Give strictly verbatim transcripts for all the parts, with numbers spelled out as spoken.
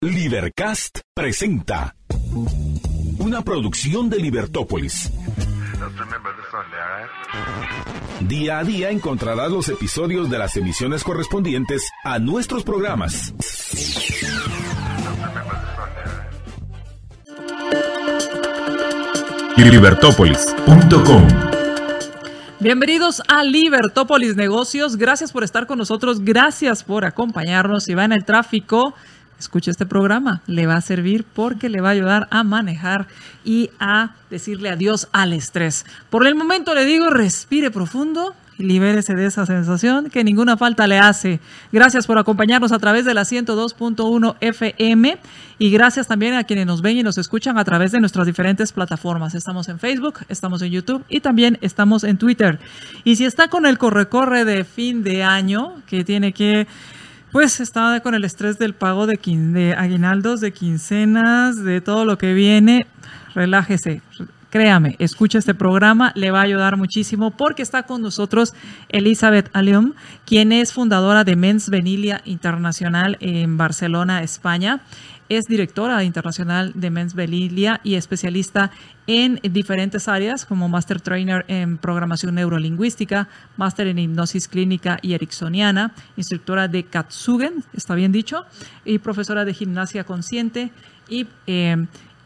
Libercast presenta una producción de Libertópolis. Día a día encontrarás los episodios de las emisiones correspondientes a nuestros programas. Libertópolis punto com. Bienvenidos a Libertópolis Negocios. Gracias por estar con nosotros. Gracias por acompañarnos. Si va en el tráfico, escuche este programa, le va a servir porque le va a ayudar a manejar y a decirle adiós al estrés. Por el momento le digo, respire profundo y libérese de esa sensación que ninguna falta le hace. Gracias por acompañarnos a través de la ciento dos punto uno F M y gracias también a quienes nos ven y nos escuchan a través de nuestras diferentes plataformas. Estamos en Facebook, estamos en YouTube y también estamos en Twitter. Y si está con el corre-corre de fin de año que tiene que... Pues estaba con el estrés del pago de, quin- de aguinaldos, de quincenas, de todo lo que viene. Relájese, créame, escuche este programa, le va a ayudar muchísimo porque está con nosotros Elizabeth Alión, quien es fundadora de Mens Venilia Internacional en Barcelona, España. Es directora internacional de Mens Venilia y especialista en diferentes áreas como Master Trainer en Programación Neurolingüística, Máster en Hipnosis Clínica y Ericksoniana, instructora de Katsugen, está bien dicho, y profesora de Gimnasia Consciente y, eh,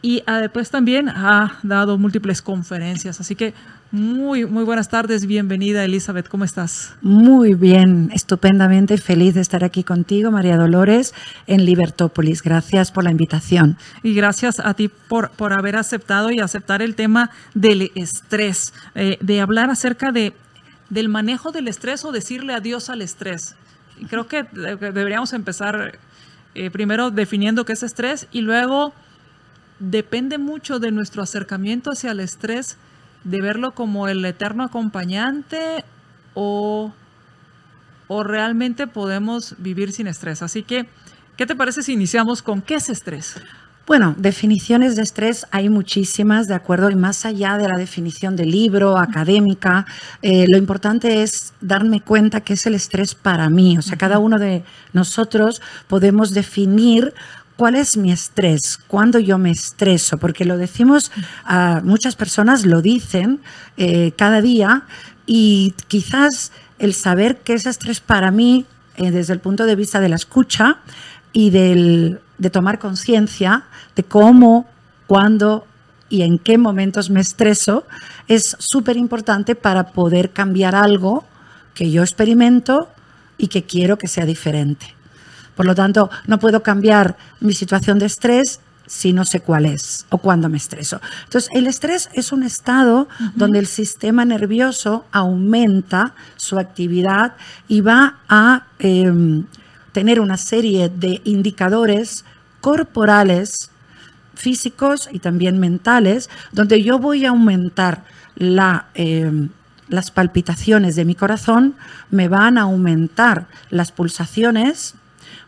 y después también ha dado múltiples conferencias. Así que muy, muy buenas tardes. Bienvenida, Elizabeth. ¿Cómo estás? Muy bien, estupendamente feliz de estar aquí contigo, María Dolores, en Libertópolis. Gracias por la invitación. Y gracias a ti por, por haber aceptado y aceptar el tema del estrés, eh, de hablar acerca de, del manejo del estrés o decirle adiós al estrés. Creo que deberíamos empezar eh, primero definiendo qué es estrés y luego depende mucho de nuestro acercamiento hacia el estrés, de verlo como el eterno acompañante o, o realmente podemos vivir sin estrés. Así que, ¿qué te parece si iniciamos con qué es estrés? Bueno, definiciones de estrés hay muchísimas, de acuerdo, y más allá de la definición de libro, académica, eh, lo importante es darme cuenta qué es el estrés para mí. O sea, cada uno de nosotros podemos definir ¿cuál es mi estrés? ¿Cuándo yo me estreso? Porque lo decimos, uh, muchas personas lo dicen eh, cada día y quizás el saber qué es estrés para mí eh, desde el punto de vista de la escucha y del, de tomar conciencia de cómo, cuándo y en qué momentos me estreso es súper importante para poder cambiar algo que yo experimento y que quiero que sea diferente. Por lo tanto, no puedo cambiar mi situación de estrés si no sé cuál es o cuándo me estreso. Entonces, el estrés es un estado uh-huh. donde el sistema nervioso aumenta su actividad y va a eh, tener una serie de indicadores corporales, físicos y también mentales, donde yo voy a aumentar la eh, las palpitaciones de mi corazón, me van a aumentar las pulsaciones.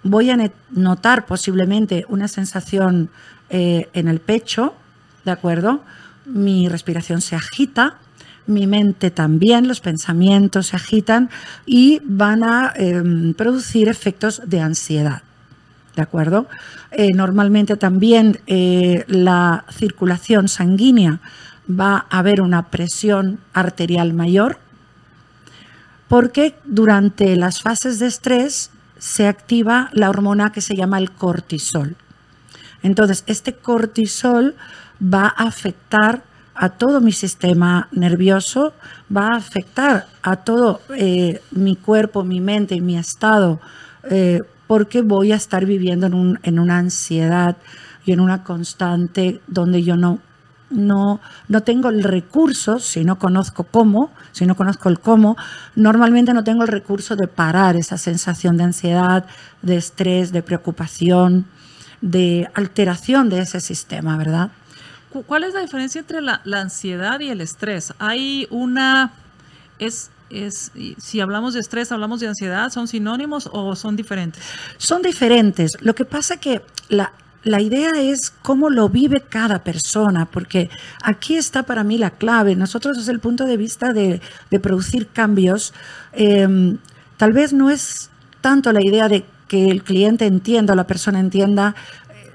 Voy a notar posiblemente una sensación eh, en el pecho, ¿de acuerdo? Mi respiración se agita, mi mente también, los pensamientos se agitan y van a eh, producir efectos de ansiedad, ¿de acuerdo? Eh, normalmente también eh, la circulación sanguínea va a haber una presión arterial mayor porque durante las fases de estrés se activa la hormona que se llama el cortisol. Entonces, este cortisol va a afectar a todo mi sistema nervioso, va a afectar a todo eh, mi cuerpo, mi mente y mi estado, eh, porque voy a estar viviendo en, un, en una ansiedad y en una constante donde yo no, no, no tengo el recurso, si no conozco cómo, si no conozco el cómo, normalmente no tengo el recurso de parar esa sensación de ansiedad, de estrés, de preocupación, de alteración de ese sistema, ¿verdad? ¿Cuál es la diferencia entre la, la ansiedad y el estrés? Hay una... es Es, si hablamos de estrés, hablamos de ansiedad, ¿son sinónimos o son diferentes? Son diferentes. Lo que pasa es que la... La idea es cómo lo vive cada persona, porque aquí está para mí la clave. Nosotros desde el punto de vista de, de producir cambios, eh, tal vez no es tanto la idea de que el cliente entienda o la persona entienda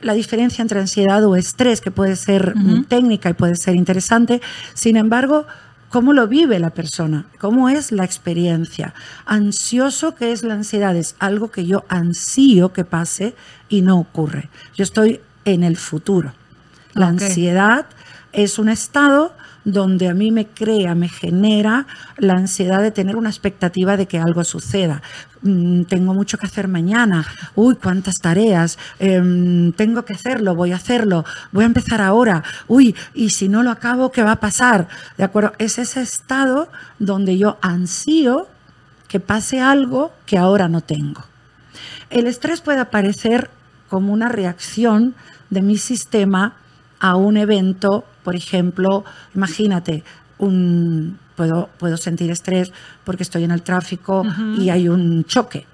la diferencia entre ansiedad o estrés, que puede ser uh-huh. técnica y puede ser interesante. Sin embargo, ¿cómo lo vive la persona? ¿Cómo es la experiencia? Ansioso, ¿qué es la ansiedad? Es algo que yo ansío que pase y no ocurre. Yo estoy en el futuro. La okay. ansiedad es un estado donde a mí me crea, me genera la ansiedad de tener una expectativa de que algo suceda. Mm, tengo mucho que hacer mañana. Uy, cuántas tareas. Eh, tengo que hacerlo, voy a hacerlo. Voy a empezar ahora. Uy, y si no lo acabo, ¿qué va a pasar? ¿De acuerdo? Es ese estado donde yo ansío que pase algo que ahora no tengo. El estrés puede aparecer como una reacción de mi sistema a un evento. Por ejemplo, imagínate, un, puedo, puedo sentir estrés porque estoy en el tráfico uh-huh. y hay un choque,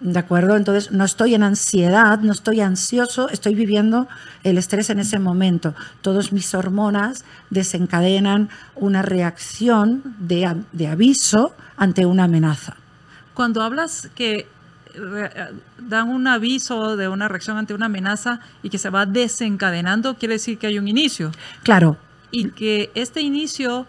¿de acuerdo? Entonces, no estoy en ansiedad, no estoy ansioso, estoy viviendo el estrés en ese momento. Todas mis hormonas desencadenan una reacción de, de aviso ante una amenaza. Cuando hablas que dan un aviso de una reacción ante una amenaza y que se va desencadenando, quiere decir que hay un inicio. Claro. Y que este inicio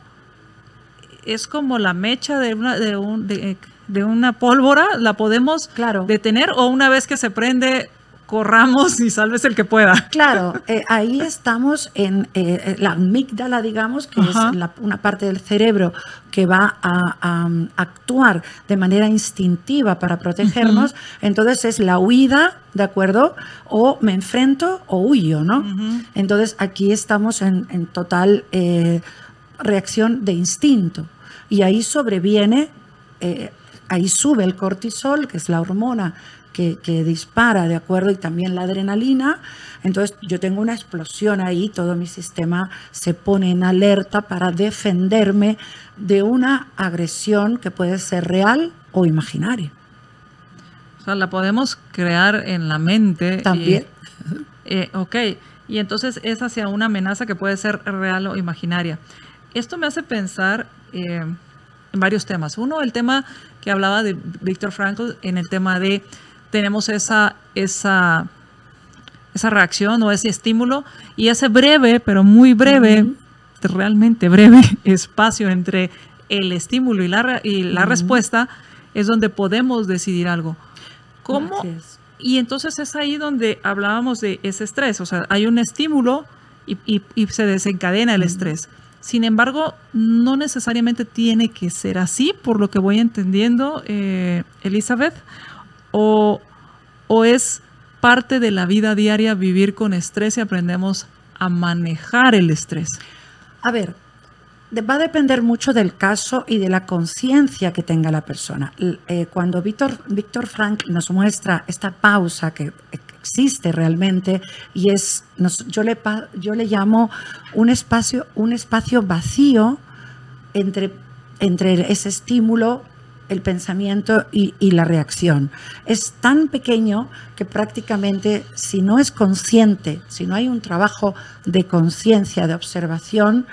es como la mecha de una, de un, de, de una pólvora, la podemos claro. detener, o una vez que se prende, corramos y sálvese el que pueda. Claro, eh, ahí estamos en eh, la amígdala, digamos, que ajá. es la, una parte del cerebro que va a, a actuar de manera instintiva para protegernos. Uh-huh. Entonces es la huida, ¿de acuerdo? O me enfrento o huyo, ¿no? Uh-huh. Entonces aquí estamos en, en total eh, reacción de instinto. Y ahí sobreviene, eh, ahí sube el cortisol, que es la hormona Que, que dispara, ¿de acuerdo? Y también la adrenalina. Entonces, yo tengo una explosión ahí, todo mi sistema se pone en alerta para defenderme de una agresión que puede ser real o imaginaria. O sea, la podemos crear en la mente. También. Y, eh, ok, y entonces es hacia una amenaza que puede ser real o imaginaria. Esto me hace pensar eh, en varios temas. Uno, el tema que hablaba de Viktor Frankl, en el tema de tenemos esa, esa, esa reacción o ese estímulo y ese breve, pero muy breve, uh-huh. realmente breve espacio entre el estímulo y la, y la uh-huh. respuesta, es donde podemos decidir algo. ¿Cómo? Gracias. Y entonces es ahí donde hablábamos de ese estrés. O sea, hay un estímulo y, y, y se desencadena el uh-huh. estrés. Sin embargo, no necesariamente tiene que ser así, por lo que voy entendiendo, eh, Elizabeth. O, ¿O es parte de la vida diaria vivir con estrés y aprendemos a manejar el estrés? A ver, va a depender mucho del caso y de la conciencia que tenga la persona. Eh, cuando Víctor, Víctor Frankl nos muestra esta pausa que existe realmente y es, nos, yo, le, yo le llamo un espacio, un espacio vacío entre, entre ese estímulo, el pensamiento y, y la reacción. Es tan pequeño que prácticamente, si no es consciente, si no hay un trabajo de conciencia, de observación,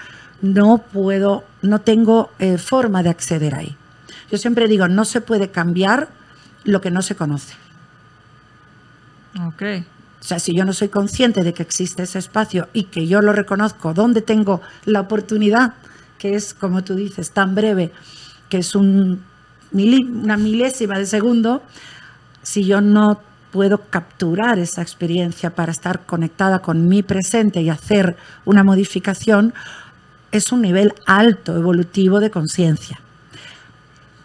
no puedo, no tengo eh, forma de acceder ahí. Yo siempre digo, no se puede cambiar lo que no se conoce. Okay. O sea, si yo no soy consciente de que existe ese espacio y que yo lo reconozco, donde tengo la oportunidad, que es, como tú dices, tan breve, que es un una milésima de segundo, si yo no puedo capturar esa experiencia para estar conectada con mi presente y hacer una modificación, es un nivel alto evolutivo de conciencia.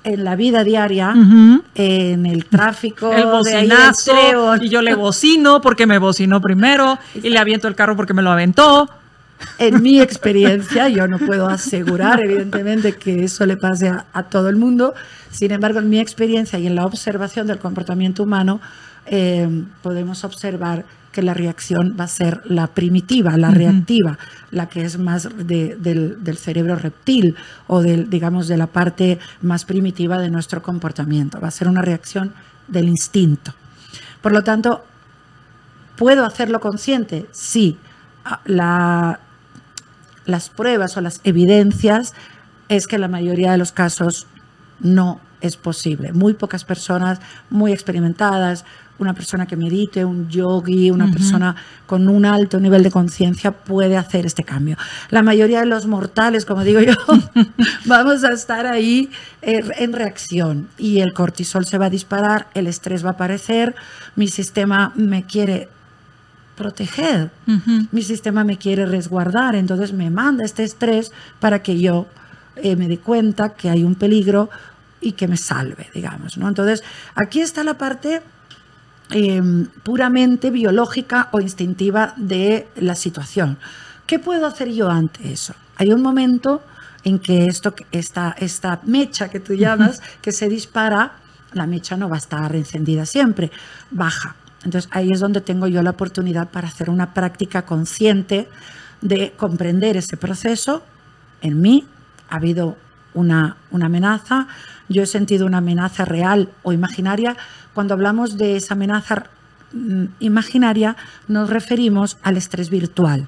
En la vida diaria, uh-huh. en el tráfico, el bocinazo, de ahí el y yo le bocino porque me bocinó primero, y le aviento el carro porque me lo aventó. En mi experiencia, yo no puedo asegurar evidentemente que eso le pase a, a todo el mundo, sin embargo en mi experiencia y en la observación del comportamiento humano eh, podemos observar que la reacción va a ser la primitiva, la reactiva, uh-huh. la que es más de, del, del cerebro reptil o del, digamos, de la parte más primitiva de nuestro comportamiento, va a ser una reacción del instinto. Por lo tanto, ¿puedo hacerlo consciente? Sí. La, las pruebas o las evidencias es que en la mayoría de los casos no es posible. Muy pocas personas muy experimentadas, una persona que medite, un yogui, una uh-huh. persona con un alto nivel de conciencia puede hacer este cambio. La mayoría de los mortales, como digo yo, vamos a estar ahí en reacción y el cortisol se va a disparar, el estrés va a aparecer, mi sistema me quiere proteger, uh-huh. mi sistema me quiere resguardar, entonces me manda este estrés para que yo eh, me dé cuenta que hay un peligro y que me salve, digamos, ¿no? Entonces, aquí está la parte eh, puramente biológica o instintiva de la situación. ¿Qué puedo hacer yo ante eso? Hay un momento en que esto, esta, esta mecha que tú llamas, que se dispara, la mecha no va a estar encendida siempre, baja. Entonces, ahí es donde tengo yo la oportunidad para hacer una práctica consciente de comprender ese proceso. En mí ha habido una, una amenaza, yo he sentido una amenaza real o imaginaria. Cuando hablamos de esa amenaza imaginaria, nos referimos al estrés virtual.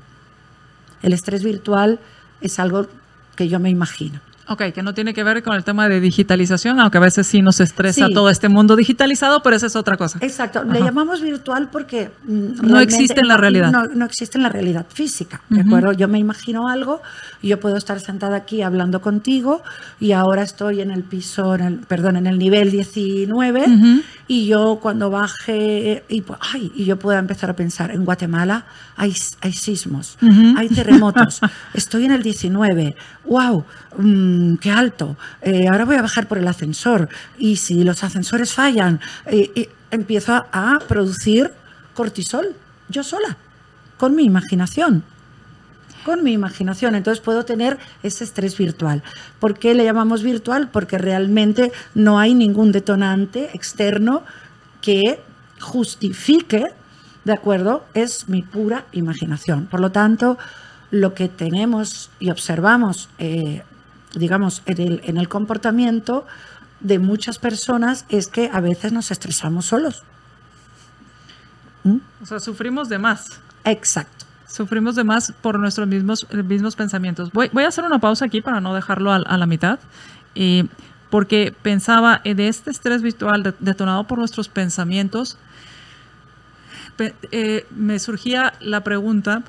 El estrés virtual es algo que yo me imagino. Ok, que no tiene que ver con el tema de digitalización, aunque a veces sí nos estresa sí. todo este mundo digitalizado, pero esa es otra cosa. Exacto, Ajá. le llamamos virtual porque no existe en la realidad. No, no existe en la realidad física, ¿de uh-huh. acuerdo? Yo me imagino algo, yo puedo estar sentada aquí hablando contigo y ahora estoy en el piso, en el, perdón, en el nivel diecinueve uh-huh. y yo cuando baje y, ay, y yo pueda empezar a pensar, en Guatemala hay, hay sismos, uh-huh. hay terremotos, estoy en el diecinueve, wow, mmm, qué alto, eh, ahora voy a bajar por el ascensor y si los ascensores fallan, eh, eh, empiezo a, a producir cortisol yo sola, con mi imaginación, con mi imaginación. Entonces puedo tener ese estrés virtual. ¿Por qué le llamamos virtual? Porque realmente no hay ningún detonante externo que justifique, ¿de acuerdo? Es mi pura imaginación. Por lo tanto, lo que tenemos y observamos eh, digamos, en el, en el comportamiento de muchas personas es que a veces nos estresamos solos. ¿Mm? O sea, sufrimos de más. Exacto. Sufrimos de más por nuestros mismos, mismos pensamientos. Voy, voy a hacer una pausa aquí para no dejarlo a, a la mitad, eh, porque pensaba de este estrés virtual detonado por nuestros pensamientos, pe, eh, me surgía la pregunta...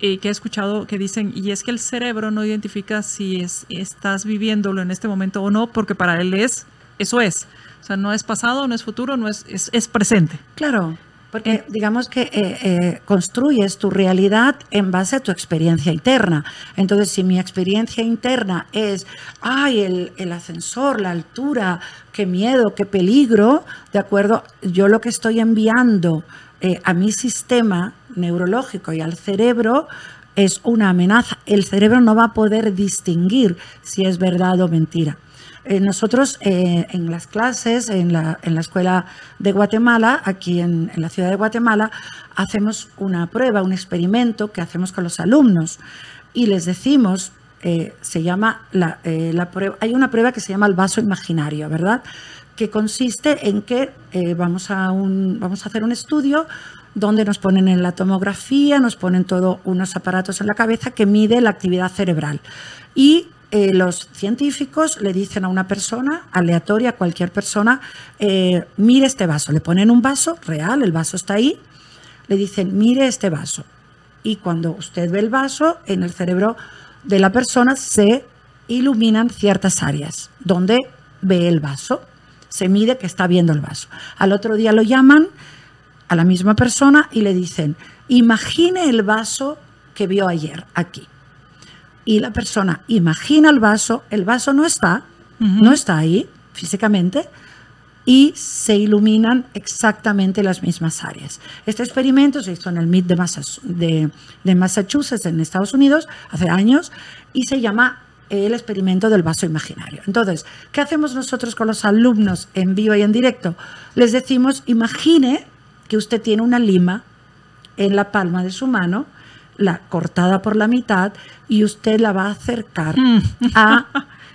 Eh, que he escuchado que dicen, y es que el cerebro no identifica si es, estás viviéndolo en este momento o no, porque para él es, eso es. O sea, no es pasado, no es futuro, no es, es, es presente. Claro, porque eh, digamos que eh, eh, construyes tu realidad en base a tu experiencia interna. Entonces, si mi experiencia interna es, ay, el, el ascensor, la altura, qué miedo, qué peligro, ¿de acuerdo? Yo lo que estoy enviando Eh, a mi sistema neurológico y al cerebro es una amenaza. El cerebro no va a poder distinguir si es verdad o mentira. Eh, nosotros eh, en las clases, en la, en la escuela de Guatemala, aquí en, en la ciudad de Guatemala, hacemos una prueba, un experimento que hacemos con los alumnos y les decimos, eh, se llama la, eh, la prueba, hay una prueba que se llama el vaso imaginario, ¿verdad?, que consiste en que eh, vamos, a un, vamos a hacer un estudio donde nos ponen en la tomografía, nos ponen todos unos aparatos en la cabeza que mide la actividad cerebral. Y eh, los científicos le dicen a una persona, aleatoria, a cualquier persona, eh, mire este vaso. Le ponen un vaso real, el vaso está ahí, le dicen, mire este vaso. Y cuando usted ve el vaso, en el cerebro de la persona se iluminan ciertas áreas donde ve el vaso. Se mide que está viendo el vaso. Al otro día lo llaman a la misma persona y le dicen, imagine el vaso que vio ayer aquí. Y la persona imagina el vaso, el vaso no está, uh-huh. no está ahí físicamente y se iluminan exactamente las mismas áreas. Este experimento se hizo en el M I T de, Massas- de, de Massachusetts, en Estados Unidos, hace años y se llama el experimento del vaso imaginario. Entonces, ¿qué hacemos nosotros con los alumnos en vivo y en directo? Les decimos, imagine que usted tiene una lima en la palma de su mano, la cortada por la mitad, y usted la va a acercar mm. a,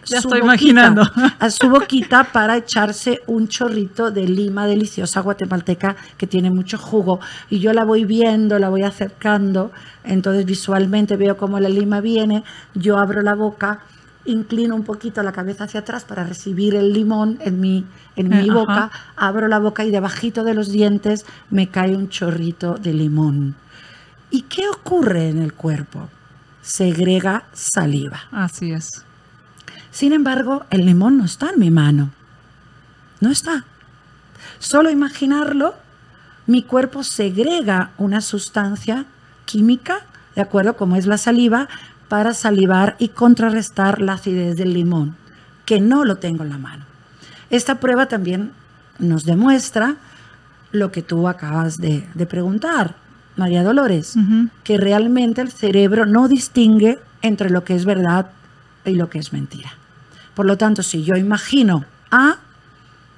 ya su estoy boquita, imaginando. a su boquita para echarse un chorrito de lima deliciosa guatemalteca que tiene mucho jugo. Y yo la voy viendo, la voy acercando, entonces visualmente veo cómo la lima viene, yo abro la boca inclino un poquito la cabeza hacia atrás para recibir el limón en mi, en mi eh, boca, ajá. abro la boca y debajito de los dientes me cae un chorrito de limón. ¿Y qué ocurre en el cuerpo? Segrega saliva. Así es. Sin embargo, el limón no está en mi mano. No está. Solo imaginarlo, mi cuerpo segrega una sustancia química, de acuerdo como es la saliva, para salivar y contrarrestar la acidez del limón, que no lo tengo en la mano. Esta prueba también nos demuestra lo que tú acabas de, de preguntar, María Dolores, uh-huh. que realmente el cerebro no distingue entre lo que es verdad y lo que es mentira. Por lo tanto, si yo imagino A,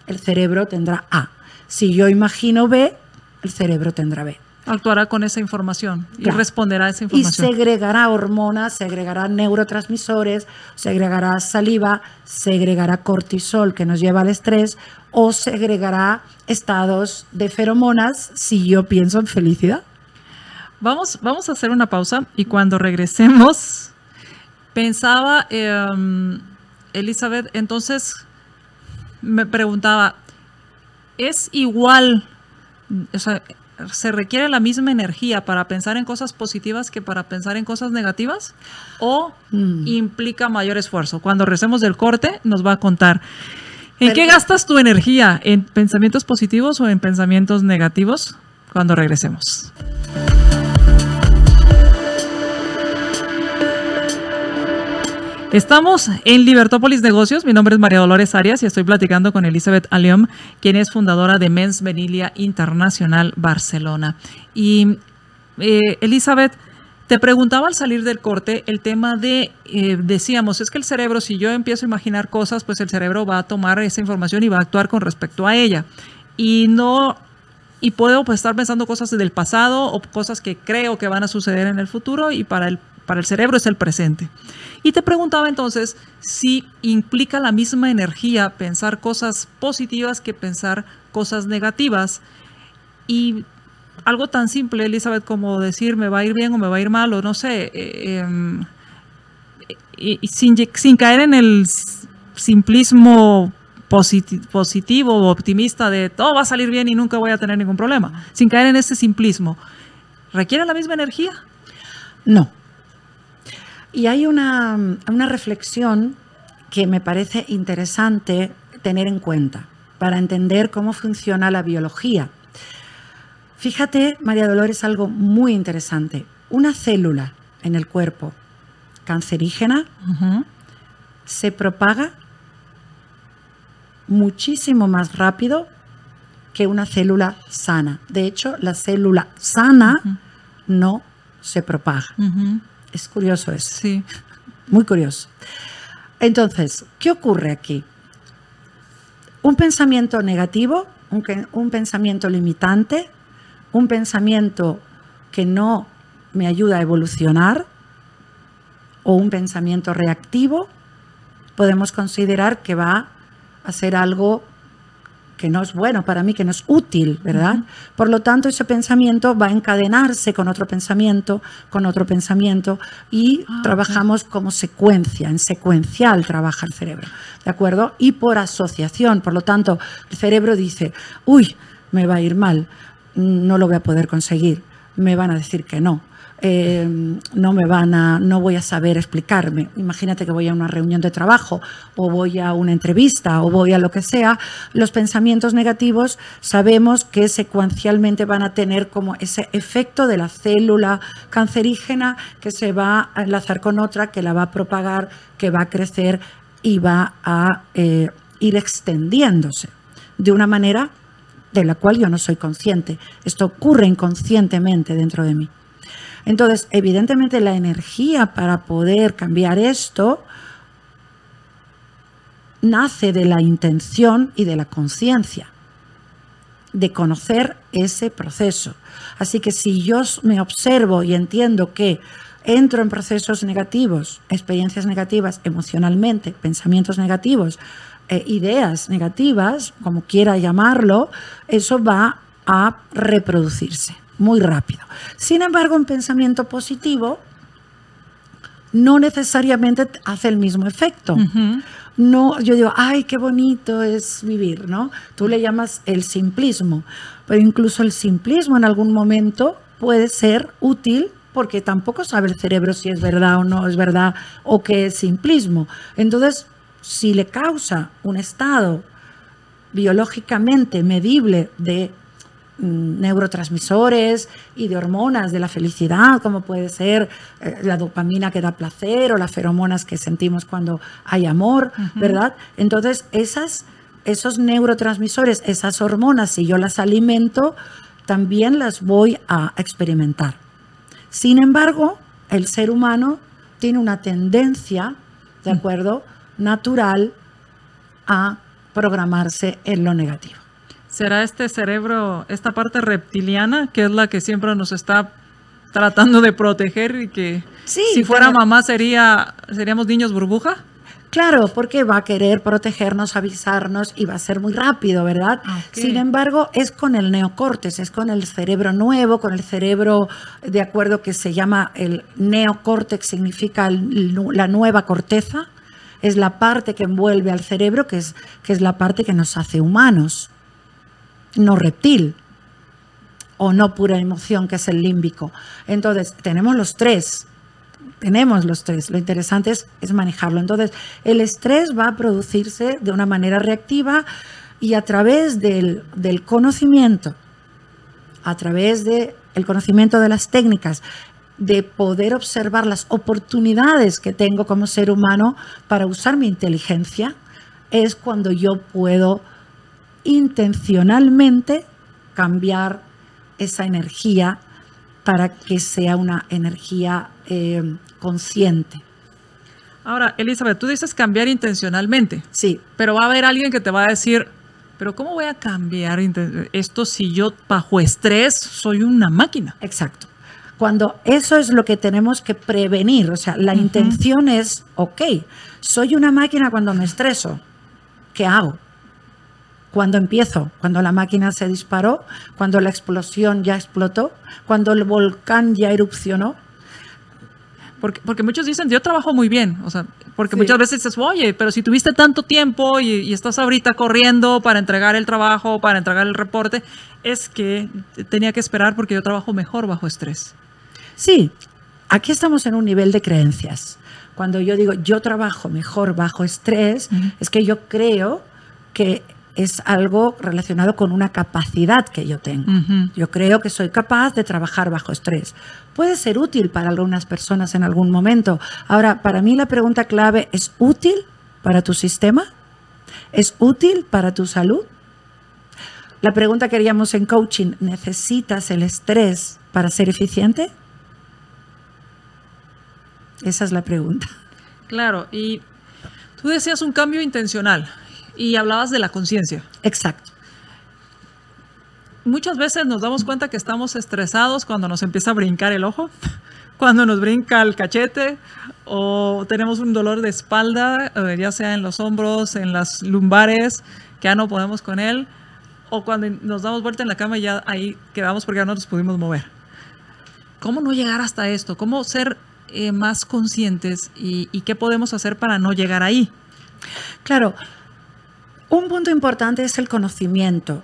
el cerebro tendrá A. Si yo imagino B, el cerebro tendrá B. Actuará con esa información y claro. responderá a esa información. Y segregará hormonas, segregará neurotransmisores, segregará saliva, segregará cortisol que nos lleva al estrés o segregará estados de feromonas si yo pienso en felicidad. Vamos, vamos a hacer una pausa y cuando regresemos, pensaba, eh, Elizabeth, entonces me preguntaba, ¿es igual, o sea, se requiere la misma energía para pensar en cosas positivas que para pensar en cosas negativas o mm. implica mayor esfuerzo? Cuando recemos del corte nos va a contar en Pero, qué gastas tu energía, en pensamientos positivos o en pensamientos negativos, cuando regresemos. Estamos en Libertópolis Negocios. Mi nombre es María Dolores Arias y estoy platicando con Elizabeth Alión, quien es fundadora de Mens Venilia Internacional Barcelona. Y eh, Elizabeth, te preguntaba al salir del corte el tema de, eh, decíamos, es que el cerebro, si yo empiezo a imaginar cosas, pues el cerebro va a tomar esa información y va a actuar con respecto a ella. Y no... Y puedo pues, estar pensando cosas del pasado o cosas que creo que van a suceder en el futuro y para el, para el cerebro es el presente. Y te preguntaba entonces si implica la misma energía pensar cosas positivas que pensar cosas negativas. Y algo tan simple, Elizabeth, como decir me va a ir bien o me va a ir mal o no sé, eh, eh, sin, sin caer en el simplismo positivo o optimista de todo va a salir bien y nunca voy a tener ningún problema, sin caer en ese simplismo. ¿Requiere la misma energía? No. Y hay una, una reflexión que me parece interesante tener en cuenta para entender cómo funciona la biología. Fíjate, María Dolores, algo muy interesante. Una célula en el cuerpo cancerígena uh-huh. se propaga muchísimo más rápido que una célula sana. De hecho, la célula sana uh-huh. no se propaga. Uh-huh. Es curioso eso. Sí. Muy curioso. Entonces, ¿qué ocurre aquí? Un pensamiento negativo, un, un pensamiento limitante, un pensamiento que no me ayuda a evolucionar o un pensamiento reactivo, podemos considerar que va a hacer algo que no es bueno para mí, que no es útil, ¿verdad? Uh-huh. Por lo tanto, ese pensamiento va a encadenarse con otro pensamiento, con otro pensamiento y ah, trabajamos okay. como secuencia, en secuencial trabaja el cerebro, ¿de acuerdo? Y por asociación, por lo tanto, el cerebro dice, uy, me va a ir mal, no lo voy a poder conseguir, me van a decir que no. Eh, no me van a, no voy a saber explicarme. Imagínate que voy a una reunión de trabajo o voy a una entrevista o voy a lo que sea. Los pensamientos negativos sabemos que secuencialmente van a tener como ese efecto de la célula cancerígena que se va a enlazar con otra, que la va a propagar, que va a crecer y va a eh, ir extendiéndose de una manera de la cual yo no soy consciente. Esto ocurre inconscientemente dentro de mí. Entonces, evidentemente, la energía para poder cambiar esto nace de la intención y de la conciencia, de conocer ese proceso. Así que si yo me observo y entiendo que entro en procesos negativos, experiencias negativas emocionalmente, pensamientos negativos, eh, ideas negativas, como quiera llamarlo, eso va a reproducirse muy rápido. Sin embargo, un pensamiento positivo no necesariamente hace el mismo efecto. Uh-huh. No, yo digo, ay, qué bonito es vivir, ¿no? Tú le llamas el simplismo, pero incluso el simplismo en algún momento puede ser útil porque tampoco sabe el cerebro si es verdad o no es verdad o qué es simplismo. Entonces, si le causa un estado biológicamente medible de neurotransmisores y de hormonas de la felicidad, como puede ser la dopamina que da placer o las feromonas que sentimos cuando hay amor, uh-huh. ¿verdad? Entonces, esas, esos neurotransmisores, esas hormonas, si yo las alimento, también las voy a experimentar. Sin embargo, el ser humano tiene una tendencia, ¿de acuerdo?, natural a programarse en lo negativo. ¿Será este cerebro, esta parte reptiliana, que es la que siempre nos está tratando de proteger y que sí, si fuera claro. mamá sería seríamos niños burbuja? Claro, porque va a querer protegernos, avisarnos y va a ser muy rápido, ¿verdad? Okay. Sin embargo, es con el neocórtex, es con el cerebro nuevo, con el cerebro, de acuerdo, que se llama el neocórtex, significa el, la nueva corteza, es la parte que envuelve al cerebro, que es, que es la parte que nos hace humanos. No reptil o no pura emoción, que es el límbico. Entonces, tenemos los tres. Tenemos los tres. Lo interesante es, es manejarlo. Entonces, el estrés va a producirse de una manera reactiva y a través del, del conocimiento, a través del conocimiento de las técnicas, de poder observar las oportunidades que tengo como ser humano para usar mi inteligencia, es cuando yo puedo intencionalmente cambiar esa energía para que sea una energía eh, consciente. Ahora, Elizabeth, tú dices cambiar intencionalmente. Sí. Pero va a haber alguien que te va a decir, ¿pero cómo voy a cambiar esto si yo bajo estrés soy una máquina? Exacto. Cuando eso es lo que tenemos que prevenir. O sea, la uh-huh. intención es, ok, soy una máquina cuando me estreso. ¿Qué hago? Cuando empiezo, cuando la máquina se disparó, cuando la explosión ya explotó, cuando el volcán ya erupcionó. Porque, porque muchos dicen, yo trabajo muy bien. O sea, porque sí. muchas veces dices, oye, pero si tuviste tanto tiempo y, y estás ahorita corriendo para entregar el trabajo, para entregar el reporte, es que tenía que esperar porque yo trabajo mejor bajo estrés. Sí, aquí estamos en un nivel de creencias. Cuando yo digo, yo trabajo mejor bajo estrés, uh-huh. es que yo creo que es algo relacionado con una capacidad que yo tengo. Uh-huh. Yo creo que soy capaz de trabajar bajo estrés. Puede ser útil para algunas personas en algún momento. Ahora, para mí la pregunta clave es, ¿útil para tu sistema? ¿Es útil para tu salud? La pregunta que haríamos en coaching, ¿necesitas el estrés para ser eficiente? Esa es la pregunta. Claro, y tú decías un cambio intencional. Y hablabas de la conciencia. Exacto. Muchas veces nos damos cuenta que estamos estresados cuando nos empieza a brincar el ojo, cuando nos brinca el cachete o tenemos un dolor de espalda, ya sea en los hombros, en las lumbares, que ya no podemos con él, o cuando nos damos vuelta en la cama y ya ahí quedamos porque ya no nos pudimos mover. ¿Cómo no llegar hasta esto? ¿Cómo ser eh, más conscientes y, y qué podemos hacer para no llegar ahí? Claro. Un punto importante es el conocimiento,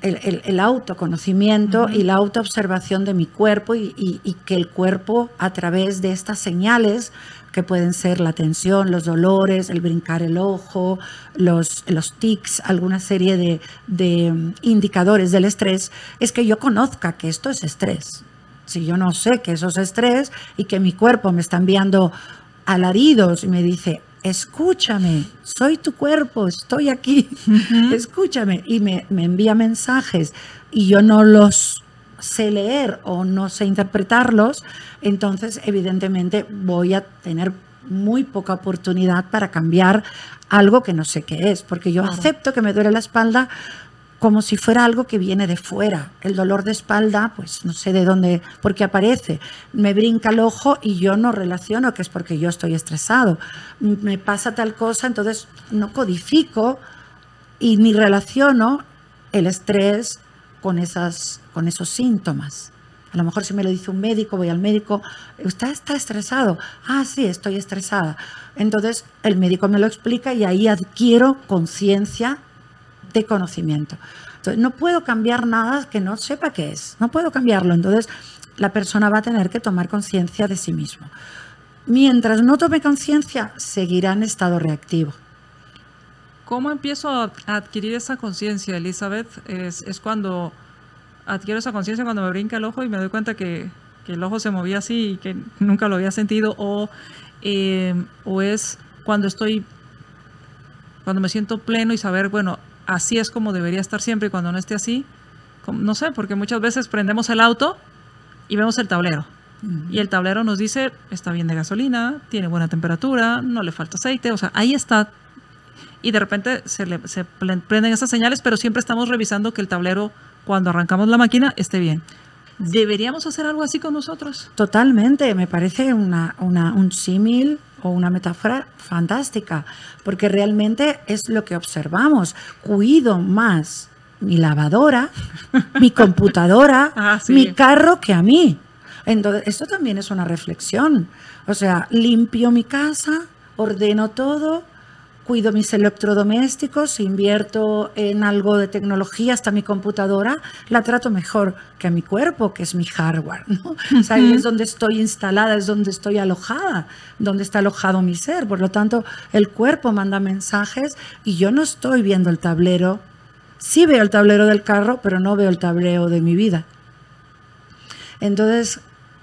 el, el, el autoconocimiento uh-huh. y la autoobservación de mi cuerpo y, y, y que el cuerpo, a través de estas señales, que pueden ser la tensión, los dolores, el brincar el ojo, los, los tics, alguna serie de, de indicadores del estrés, es que yo conozca que esto es estrés. Si yo no sé que eso es estrés y que mi cuerpo me está enviando alaridos y me dice, escúchame, soy tu cuerpo, estoy aquí, uh-huh. escúchame. Y me, me envía mensajes y yo no los sé leer o no sé interpretarlos, entonces evidentemente voy a tener muy poca oportunidad para cambiar algo que no sé qué es, porque yo claro. acepto que me duele la espalda como si fuera algo que viene de fuera. El dolor de espalda, pues no sé de dónde, porque aparece. Me brinca el ojo y yo no relaciono que es porque yo estoy estresado. Me pasa tal cosa, entonces no codifico y ni relaciono el estrés con, esas, con esos síntomas. A lo mejor si me lo dice un médico, voy al médico, ¿usted está estresado? Ah, sí, estoy estresada. Entonces el médico me lo explica y ahí adquiero conciencia de conocimiento. Entonces no puedo cambiar nada que no sepa qué es, no puedo cambiarlo. Entonces la persona va a tener que tomar conciencia de sí mismo. Mientras no tome conciencia, seguirá en estado reactivo. ¿Cómo empiezo a adquirir esa conciencia, Elizabeth? Es, es cuando adquiero esa conciencia, cuando me brinca el ojo y me doy cuenta que, que el ojo se movía así y que nunca lo había sentido, o, eh, o es cuando estoy, cuando me siento pleno y saber, bueno, así es como debería estar siempre, y cuando no esté así, no sé, porque muchas veces prendemos el auto y vemos el tablero. Y el tablero nos dice, está bien de gasolina, tiene buena temperatura, no le falta aceite, o sea, ahí está. Y de repente se, le, se prenden esas señales, pero siempre estamos revisando que el tablero, cuando arrancamos la máquina, esté bien. ¿Deberíamos hacer algo así con nosotros? Totalmente, me parece una, una, un símil o una metáfora fantástica, porque realmente es lo que observamos. Cuido más mi lavadora, mi computadora, ah, sí. mi carro que a mí. Entonces, esto también es una reflexión. O sea, limpio mi casa, ordeno todo, cuido mis electrodomésticos, invierto en algo de tecnología, hasta mi computadora la trato mejor que a mi cuerpo, que es mi hardware, ¿no? O sea, ahí es donde estoy instalada, es donde estoy alojada, donde está alojado mi ser. Por lo tanto, el cuerpo manda mensajes y yo no estoy viendo el tablero. Sí veo el tablero del carro, pero no veo el tablero de mi vida. Entonces,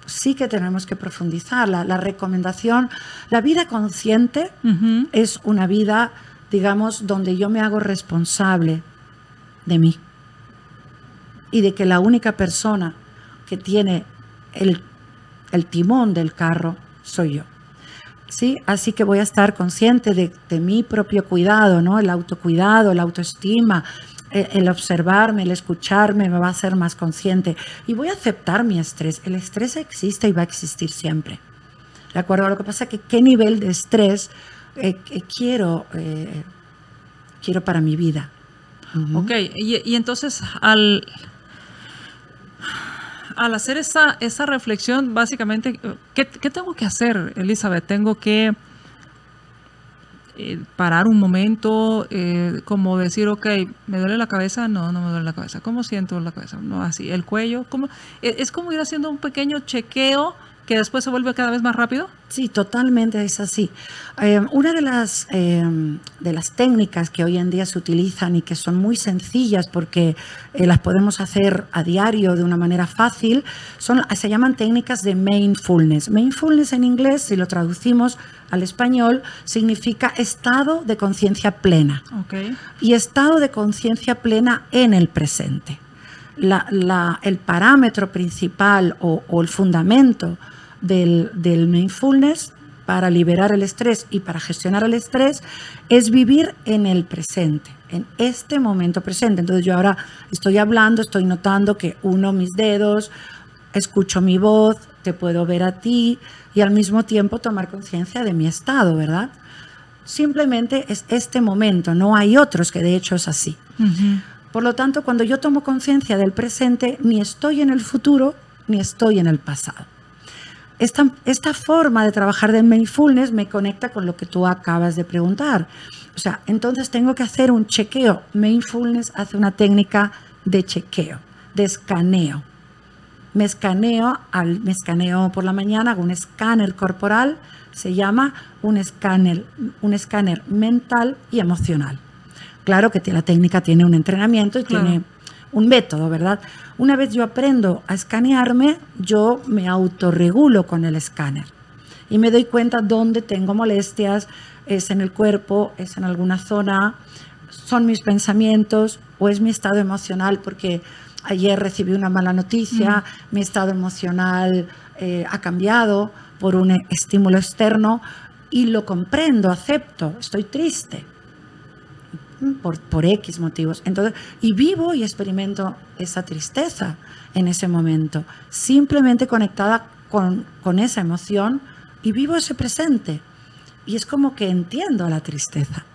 sí que tenemos que profundizar. La, la recomendación, la vida consciente uh-huh. es una vida, digamos, donde yo me hago responsable de mí y de que la única persona que tiene el, el timón del carro soy yo. ¿Sí? Así que voy a estar consciente de, de mi propio cuidado, ¿no? El autocuidado, la autoestima. El observarme, el escucharme me va a hacer más consciente. Y voy a aceptar mi estrés. El estrés existe y va a existir siempre. ¿De acuerdo? Lo que pasa es que qué nivel de estrés eh, eh, quiero, eh, quiero para mi vida. Uh-huh. Ok. Y, y entonces, al, al hacer esa, esa reflexión, básicamente, ¿qué, qué tengo que hacer, Elizabeth? Tengo que... Eh, parar un momento, eh, como decir, ok, ¿me duele la cabeza? No, no me duele la cabeza. ¿Cómo siento la cabeza? No, así. ¿El cuello? ¿Cómo? Es, es como ir haciendo un pequeño chequeo que después se vuelve cada vez más rápido. Sí, totalmente es así. Eh, una de las, eh, de las técnicas que hoy en día se utilizan y que son muy sencillas porque eh, las podemos hacer a diario de una manera fácil, son, se llaman técnicas de mindfulness. Mindfulness en inglés, si lo traducimos al español, significa estado de conciencia plena. Okay. Y estado de conciencia plena en el presente. La, la, el parámetro principal o, o el fundamento del, del mindfulness para liberar el estrés y para gestionar el estrés es vivir en el presente, en este momento presente. Entonces yo ahora estoy hablando, estoy notando que uno mis dedos, escucho mi voz, te puedo ver a ti y al mismo tiempo tomar conciencia de mi estado, ¿verdad? Simplemente es este momento, no hay otros, que de hecho es así. Uh-huh. Por lo tanto, cuando yo tomo conciencia del presente, ni estoy en el futuro, ni estoy en el pasado. Esta, esta forma de trabajar de mindfulness me conecta con lo que tú acabas de preguntar. O sea, entonces tengo que hacer un chequeo. Mindfulness hace una técnica de chequeo, de escaneo. Me escaneo, al, me escaneo por la mañana, hago un escáner corporal, se llama un escáner, un escáner mental y emocional. Claro que la técnica tiene un entrenamiento y claro. tiene un método, ¿verdad? Una vez yo aprendo a escanearme, yo me autorregulo con el escáner y me doy cuenta dónde tengo molestias, es en el cuerpo, es en alguna zona, son mis pensamientos o es mi estado emocional, porque ayer recibí una mala noticia, mm. mi estado emocional eh, ha cambiado por un estímulo externo y lo comprendo, acepto, estoy triste. Por, por X motivos. Entonces, y vivo y experimento esa tristeza en ese momento, simplemente conectada con, con esa emoción, y vivo ese presente. Y es como que entiendo la tristeza,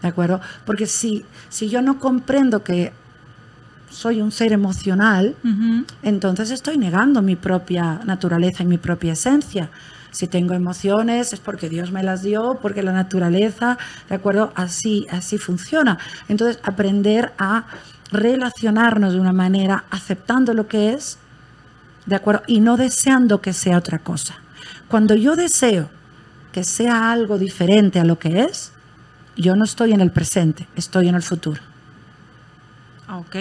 ¿de acuerdo? Porque si, si yo no comprendo que soy un ser emocional, uh-huh. entonces estoy negando mi propia naturaleza y mi propia esencia. Si tengo emociones es porque Dios me las dio, porque la naturaleza, ¿de acuerdo? Así, así funciona. Entonces, aprender a relacionarnos de una manera aceptando lo que es, ¿de acuerdo? Y no deseando que sea otra cosa. Cuando yo deseo que sea algo diferente a lo que es, yo no estoy en el presente, estoy en el futuro. Ok,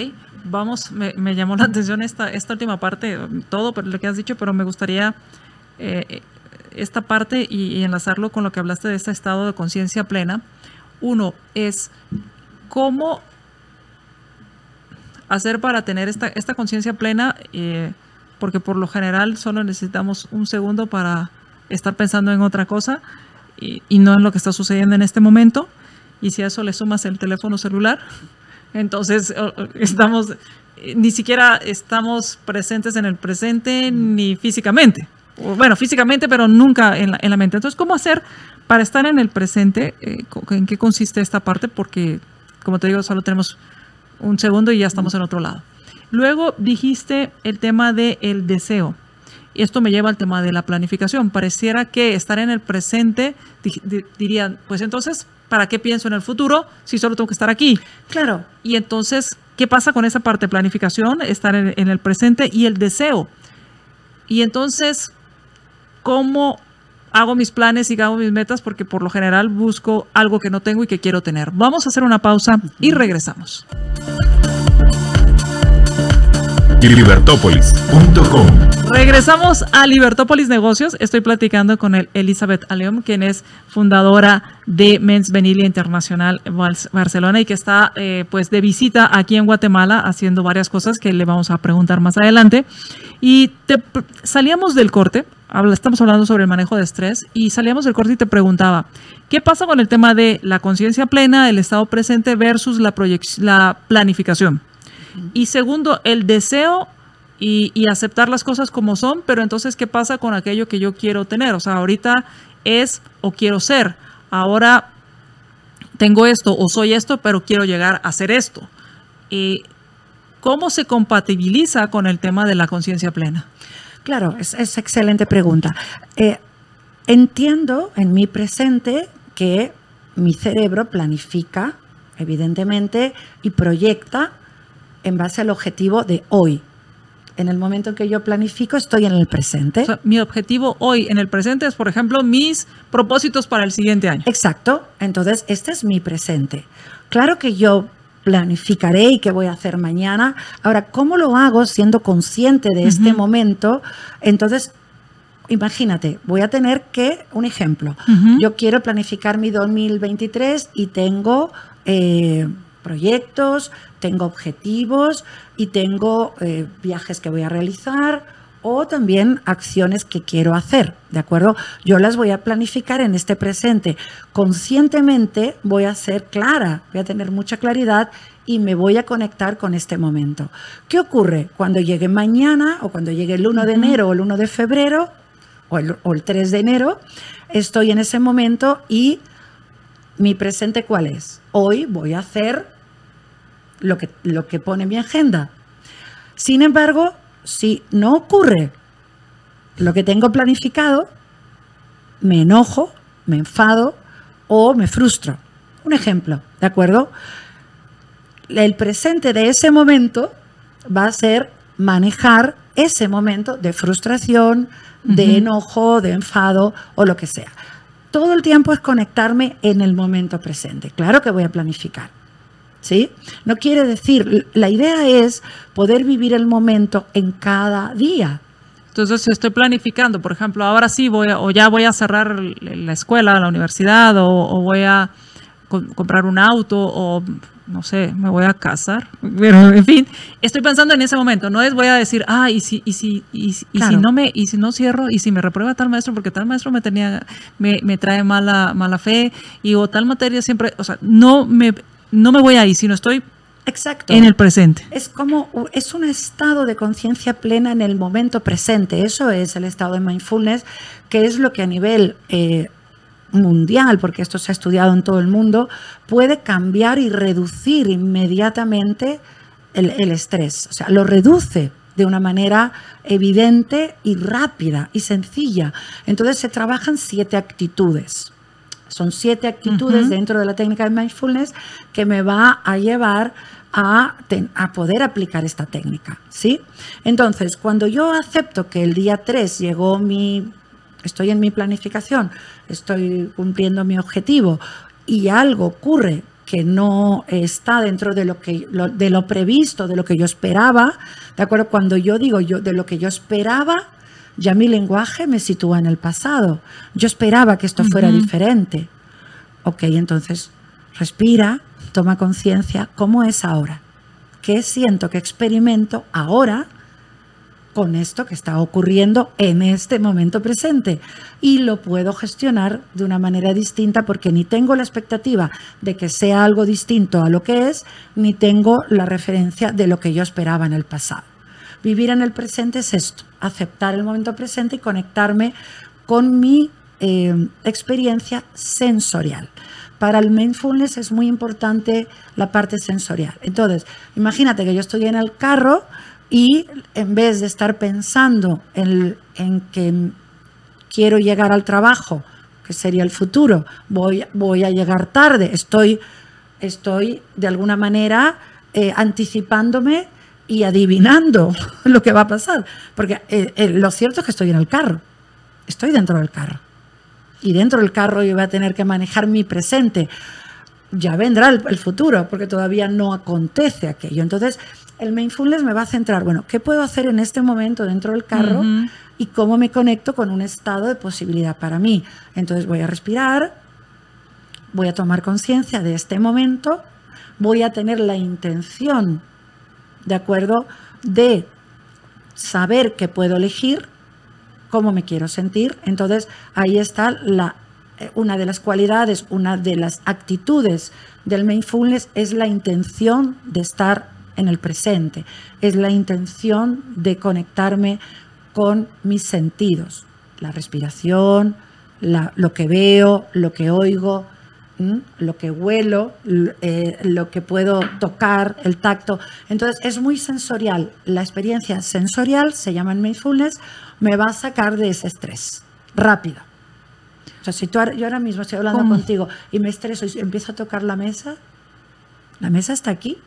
vamos, me, me llamó la atención esta, esta última parte, todo lo que has dicho, pero me gustaría... Eh, esta parte y, y enlazarlo con lo que hablaste de este estado de conciencia plena. Uno es cómo hacer para tener esta, esta conciencia plena, eh, porque por lo general solo necesitamos un segundo para estar pensando en otra cosa y, y no en lo que está sucediendo en este momento. Y si a eso le sumas el teléfono celular, entonces estamos, eh, ni siquiera estamos presentes en el presente ni físicamente. Bueno, físicamente, pero nunca en la, en la mente. Entonces, ¿cómo hacer para estar en el presente? Eh, ¿En qué consiste esta parte? Porque, como te digo, solo tenemos un segundo y ya estamos en otro lado. Luego dijiste el tema del deseo. Esto me lleva al tema de la planificación. Pareciera que estar en el presente, di, di, dirían, pues entonces, ¿para qué pienso en el futuro si solo tengo que estar aquí? Claro. Y entonces, ¿qué pasa con esa parte? Planificación, estar en, en el presente y el deseo. Y entonces... ¿Cómo hago mis planes y hago mis metas? Porque por lo general busco algo que no tengo y que quiero tener. Vamos a hacer una pausa y regresamos. Libertópolis punto com. Regresamos a Libertópolis Negocios. Estoy platicando con el Elizabeth Alión, quien es fundadora de Mens Venilia Internacional Barcelona y que está eh, pues de visita aquí en Guatemala haciendo varias cosas que le vamos a preguntar más adelante. Y te, salíamos del corte, estamos hablando sobre el manejo de estrés y salíamos del corte y te preguntaba, ¿qué pasa con el tema de la conciencia plena, el estado presente versus la, proyec- la planificación? Y segundo, el deseo y, y aceptar las cosas como son, pero entonces, ¿qué pasa con aquello que yo quiero tener? O sea, ahorita es o quiero ser, ahora tengo esto o soy esto, pero quiero llegar a ser esto. Eh, ¿Cómo se compatibiliza con el tema de la conciencia plena? Claro, es, es excelente pregunta. Eh, entiendo en mi presente que mi cerebro planifica, evidentemente, y proyecta en base al objetivo de hoy. En el momento en que yo planifico, estoy en el presente. O sea, mi objetivo hoy en el presente es, por ejemplo, mis propósitos para el siguiente año. Exacto. Entonces, este es mi presente. Claro que yo planificaré y qué voy a hacer mañana. Ahora, ¿cómo lo hago siendo consciente de este uh-huh. momento? Entonces, imagínate, voy a tener que... Un ejemplo. Uh-huh. Yo quiero planificar mi dos mil veintitrés y tengo... Eh, proyectos, tengo objetivos y tengo eh, viajes que voy a realizar o también acciones que quiero hacer, ¿de acuerdo? Yo las voy a planificar en este presente. Conscientemente voy a ser clara, voy a tener mucha claridad y me voy a conectar con este momento. ¿Qué ocurre? Cuando llegue mañana o cuando llegue el uno de enero o el uno de febrero o el, o el tres de enero, estoy en ese momento y... ¿Mi presente cuál es? Hoy voy a hacer lo que, lo que pone mi agenda. Sin embargo, si no ocurre lo que tengo planificado, me enojo, me enfado o me frustro. Un ejemplo, ¿de acuerdo? El presente de ese momento va a ser manejar ese momento de frustración, de uh-huh. enojo, de enfado o lo que sea. Todo el tiempo es conectarme en el momento presente. Claro que voy a planificar, ¿sí? No quiere decir, la idea es poder vivir el momento en cada día. Entonces, si estoy planificando, por ejemplo, ahora sí voy a, o ya voy a cerrar la escuela, la universidad, o, o voy a co- comprar un auto, o no sé, me voy a casar. Pero, en fin, estoy pensando en ese momento. No es voy a decir, ah, y si, y si, y si, claro. y si no me, y si no cierro, y si me reprueba tal maestro, porque tal maestro me tenía, me, me trae mala, mala fe, y o tal materia siempre, o sea, no me, no me voy ahí, sino estoy Exacto. en el presente. Es como, es un estado de conciencia plena en el momento presente. Eso es el estado de mindfulness, que es lo que a nivel eh, mundial, porque esto se ha estudiado en todo el mundo, puede cambiar y reducir inmediatamente el, el estrés, o sea, lo reduce de una manera evidente y rápida y sencilla. Entonces se trabajan siete actitudes. Son siete actitudes uh-huh. dentro de la técnica de mindfulness que me va a llevar a, ten, a poder aplicar esta técnica, ¿sí? Entonces, cuando yo acepto que el día tres llegó mi... Estoy en mi planificación, estoy cumpliendo mi objetivo y algo ocurre que no está dentro de lo que lo, de lo previsto, de lo que yo esperaba, ¿de acuerdo? Cuando yo digo yo de lo que yo esperaba, ya mi lenguaje me sitúa en el pasado. Yo esperaba que esto fuera uh-huh. diferente. Ok, entonces respira, toma conciencia, ¿cómo es ahora? ¿Qué siento, qué experimento ahora con esto que está ocurriendo en este momento presente? Y lo puedo gestionar de una manera distinta porque ni tengo la expectativa de que sea algo distinto a lo que es, ni tengo la referencia de lo que yo esperaba en el pasado. Vivir en el presente es esto, aceptar el momento presente y conectarme con mi eh, experiencia sensorial. Para el mindfulness es muy importante la parte sensorial. Entonces, imagínate que yo estoy en el carro y en vez de estar pensando en, en que quiero llegar al trabajo, que sería el futuro, voy, voy a llegar tarde, estoy, estoy de alguna manera eh, anticipándome y adivinando lo que va a pasar. Porque eh, eh, lo cierto es que estoy en el carro, estoy dentro del carro. Y dentro del carro yo voy a tener que manejar mi presente. Ya vendrá el, el futuro, porque todavía no acontece aquello. Entonces, el mindfulness me va a centrar, bueno, ¿qué puedo hacer en este momento dentro del carro uh-huh. y cómo me conecto con un estado de posibilidad para mí? Entonces voy a respirar, voy a tomar conciencia de este momento, voy a tener la intención, ¿de acuerdo?, de saber que puedo elegir cómo me quiero sentir. Entonces ahí está la, una de las cualidades, una de las actitudes del mindfulness es la intención de estar en el presente, es la intención de conectarme con mis sentidos, la respiración, la, lo que veo, lo que oigo, ¿m? lo que huelo, eh, lo que puedo tocar, el tacto. Entonces es muy sensorial, la experiencia sensorial, se llama en mindfulness, me va a sacar de ese estrés rápido. O sea, si tú, yo ahora mismo estoy hablando ¿Cómo? contigo y me estreso y empiezo a tocar la mesa, la mesa está aquí.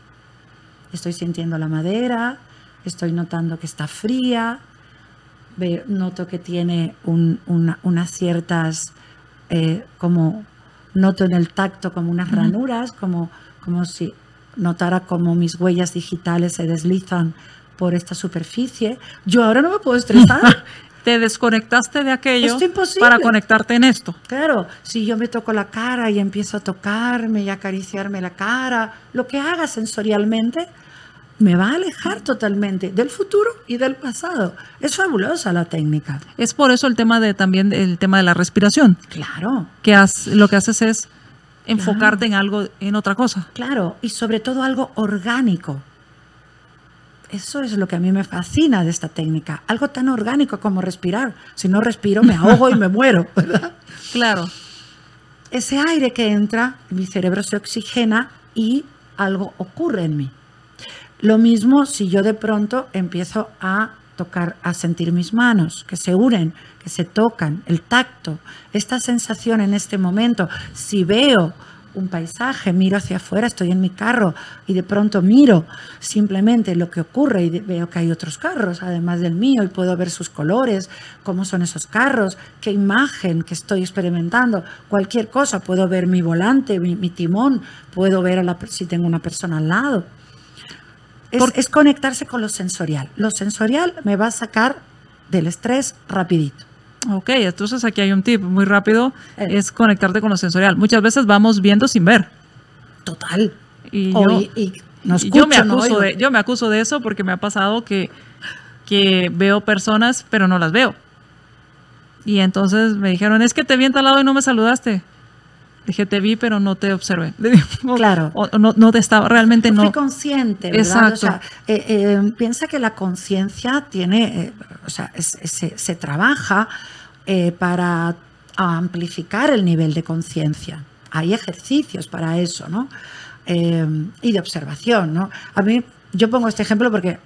Estoy sintiendo la madera, estoy notando que está fría, noto que tiene un, una, unas ciertas, eh, como noto en el tacto como unas ranuras, como, como si notara como mis huellas digitales se deslizan por esta superficie. Yo ahora no me puedo estresar. Te desconectaste de aquello para conectarte en esto. Claro, si yo me toco la cara y empiezo a tocarme y acariciarme la cara, lo que haga sensorialmente me va a alejar totalmente del futuro y del pasado. Es fabulosa la técnica. Es por eso el tema de también el tema de la respiración. Claro. Que has, lo que haces es enfocarte claro. en algo, en otra cosa. Claro, y sobre todo algo orgánico. Eso es lo que a mí me fascina de esta técnica. Algo tan orgánico como respirar. Si no respiro, me ahogo y me muero, ¿verdad? Claro. Ese aire que entra, mi cerebro se oxigena y algo ocurre en mí. Lo mismo si yo de pronto empiezo a tocar, a sentir mis manos, que se unen, que se tocan, el tacto, esta sensación en este momento. Si veo un paisaje, miro hacia afuera, estoy en mi carro y de pronto miro simplemente lo que ocurre y veo que hay otros carros además del mío y puedo ver sus colores, cómo son esos carros, qué imagen que estoy experimentando, cualquier cosa, puedo ver mi volante, mi, mi timón, puedo ver a la, si tengo una persona al lado. Es, Por... es conectarse con lo sensorial. Lo sensorial me va a sacar del estrés rapidito. Ok, entonces aquí hay un tip muy rápido, es conectarte con lo sensorial. Muchas veces vamos viendo sin ver. Total. Y yo, oh, y, y no escucho, yo, me acuso no de, yo me acuso de eso porque me ha pasado que, que veo personas pero no las veo. Y entonces me dijeron, es que te vi en tal lado y no me saludaste. Dije, te vi, pero no te observé. Claro. O, no, no te estaba, realmente no. Fui consciente, ¿verdad? Exacto. O sea, eh, eh, piensa que la conciencia tiene, eh, o sea, es, es, se, se trabaja eh, para amplificar el nivel de conciencia. Hay ejercicios para eso, ¿no? Eh, y de observación, ¿no? A mí yo pongo este ejemplo porque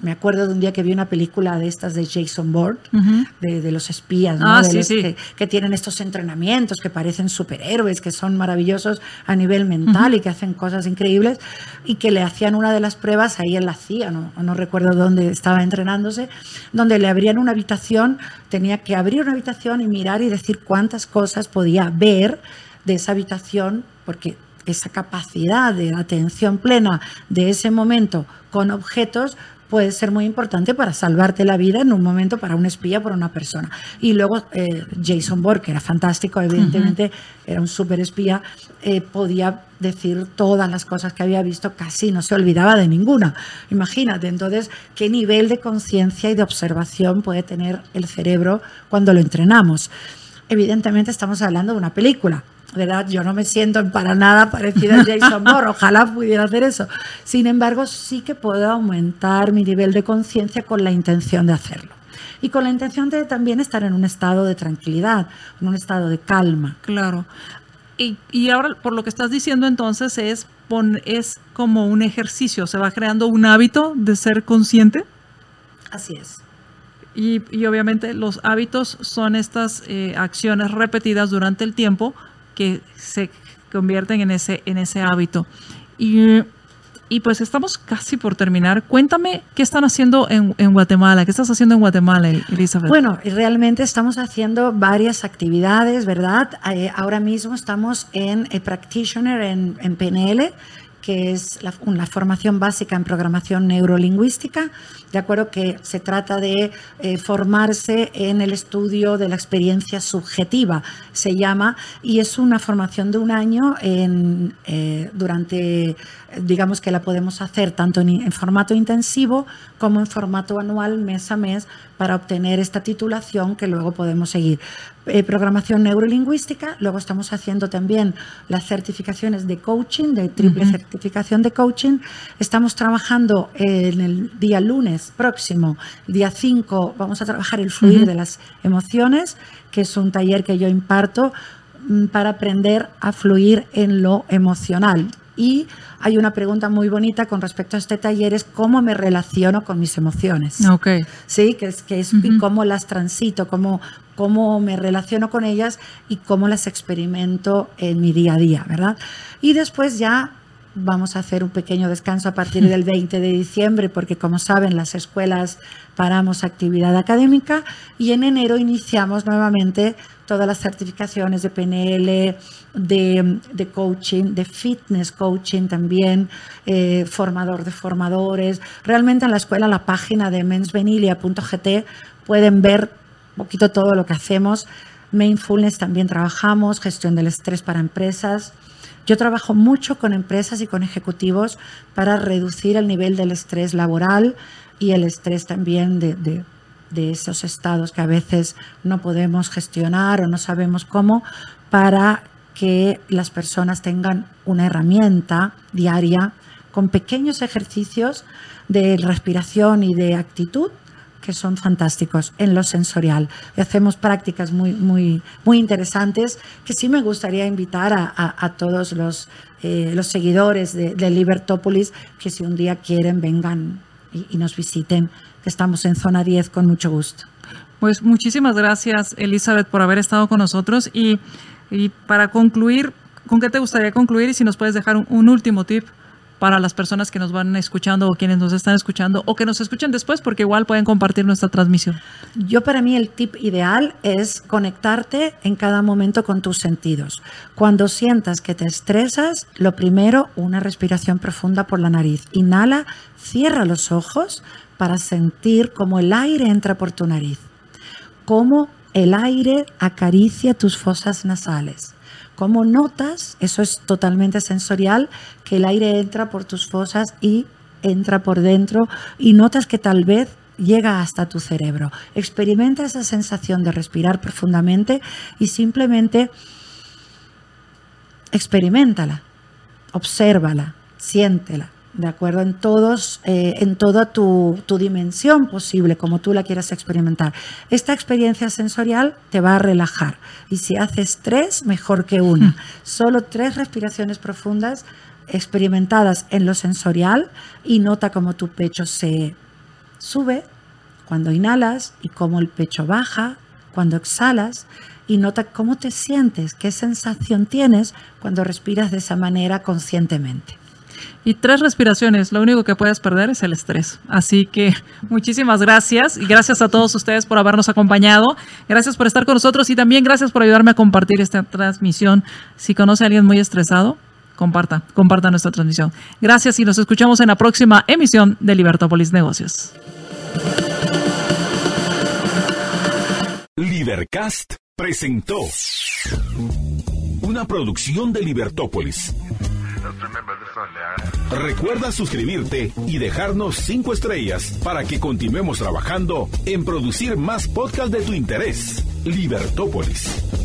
me acuerdo de un día que vi una película de estas de Jason Bourne, uh-huh. de, de los espías, ¿no? Ah, de sí, los sí. Que, que tienen estos entrenamientos que parecen superhéroes, que son maravillosos a nivel mental, uh-huh. y que hacen cosas increíbles, y que le hacían una de las pruebas ahí en la C I A, no, no recuerdo dónde estaba entrenándose, donde le abrían una habitación, tenía que abrir una habitación y mirar y decir cuántas cosas podía ver de esa habitación, porque esa capacidad de atención plena de ese momento con objetos puede ser muy importante para salvarte la vida en un momento para un espía, por una persona. Y luego eh, Jason Bourne, que era fantástico, evidentemente, uh-huh. era un súper espía, eh, podía decir todas las cosas que había visto, casi no se olvidaba de ninguna. Imagínate, entonces, qué nivel de conciencia y de observación puede tener el cerebro cuando lo entrenamos. Evidentemente estamos hablando de una película, ¿verdad? Yo no me siento para nada parecida a Jason Bourne, ojalá pudiera hacer eso. Sin embargo, sí que puedo aumentar mi nivel de conciencia con la intención de hacerlo. Y con la intención de también estar en un estado de tranquilidad, en un estado de calma. Claro. Y, y ahora, por lo que estás diciendo entonces, es, pon, es como un ejercicio, se va creando un hábito de ser consciente. Así es. Y, y obviamente los hábitos son estas eh, acciones repetidas durante el tiempo que se convierten en ese, en ese hábito. Y, y pues estamos casi por terminar. Cuéntame, ¿qué están haciendo en, en Guatemala? ¿Qué estás haciendo en Guatemala, Elizabeth? Bueno, realmente estamos haciendo varias actividades, ¿verdad? Eh, ahora mismo estamos en eh, Practitioner, en, en P N L, que es la, una formación básica en programación neurolingüística, de acuerdo, que se trata de eh, formarse en el estudio de la experiencia subjetiva, se llama, y es una formación de un año en, eh, durante, digamos que la podemos hacer tanto en, en formato intensivo como en formato anual, mes a mes, para obtener esta titulación que luego podemos seguir. Eh, programación neurolingüística, luego estamos haciendo también las certificaciones de coaching, de triple uh-huh. certificación de coaching. Estamos trabajando en el día lunes próximo, día cinco, vamos a trabajar el fluir uh-huh. de las emociones, que es un taller que yo imparto para aprender a fluir en lo emocional. Y hay una pregunta muy bonita con respecto a este taller, es cómo me relaciono con mis emociones. Okay. Sí, que es, que es uh-huh. cómo las transito, cómo, cómo me relaciono con ellas y cómo las experimento en mi día a día, ¿verdad? Y después ya vamos a hacer un pequeño descanso a partir del veinte de diciembre, porque como saben, las escuelas paramos actividad académica, y en enero iniciamos nuevamente todas las certificaciones de P N L, de, de coaching, de fitness coaching también, eh, formador de formadores. Realmente en la escuela, la página de mens venilia punto g t, pueden ver un poquito todo lo que hacemos. Mindfulness también trabajamos, gestión del estrés para empresas. Yo trabajo mucho con empresas y con ejecutivos para reducir el nivel del estrés laboral y el estrés también de, de, de esos estados que a veces no podemos gestionar o no sabemos cómo, para que las personas tengan una herramienta diaria con pequeños ejercicios de respiración y de actitud que son fantásticos en lo sensorial. Hacemos prácticas muy, muy, muy interesantes que sí me gustaría invitar a, a, a todos los, eh, los seguidores de, de Libertópolis, que si un día quieren vengan y, y nos visiten. Estamos en Zona diez con mucho gusto. Pues muchísimas gracias, Elizabeth, por haber estado con nosotros. Y, y para concluir, ¿con qué te gustaría concluir? Y si nos puedes dejar un, un último tip para las personas que nos van escuchando o quienes nos están escuchando o que nos escuchen después, porque igual pueden compartir nuestra transmisión. Yo, para mí, el tip ideal es conectarte en cada momento con tus sentidos. Cuando sientas que te estresas, lo primero, una respiración profunda por la nariz. Inhala, cierra los ojos para sentir cómo el aire entra por tu nariz, cómo el aire acaricia tus fosas nasales. Cómo notas, eso es totalmente sensorial, que el aire entra por tus fosas y entra por dentro y notas que tal vez llega hasta tu cerebro. Experimenta esa sensación de respirar profundamente y simplemente experiméntala, obsérvala, siéntela, de acuerdo, en todos, eh, en toda tu, tu dimensión posible, como tú la quieras experimentar. Esta experiencia sensorial te va a relajar, y si haces tres, mejor que una. Solo tres respiraciones profundas experimentadas en lo sensorial y nota cómo tu pecho se sube cuando inhalas y cómo el pecho baja cuando exhalas, y nota cómo te sientes, qué sensación tienes cuando respiras de esa manera conscientemente. Y tres respiraciones, lo único que puedes perder es el estrés. Así que muchísimas gracias y gracias a todos ustedes por habernos acompañado. Gracias por estar con nosotros y también gracias por ayudarme a compartir esta transmisión. Si conoce a alguien muy estresado, comparta, comparta nuestra transmisión. Gracias y nos escuchamos en la próxima emisión de Libertópolis Negocios. Libercast presentó una producción de Libertópolis. Recuerda suscribirte y dejarnos cinco estrellas para que continuemos trabajando en producir más podcasts de tu interés. Libertópolis.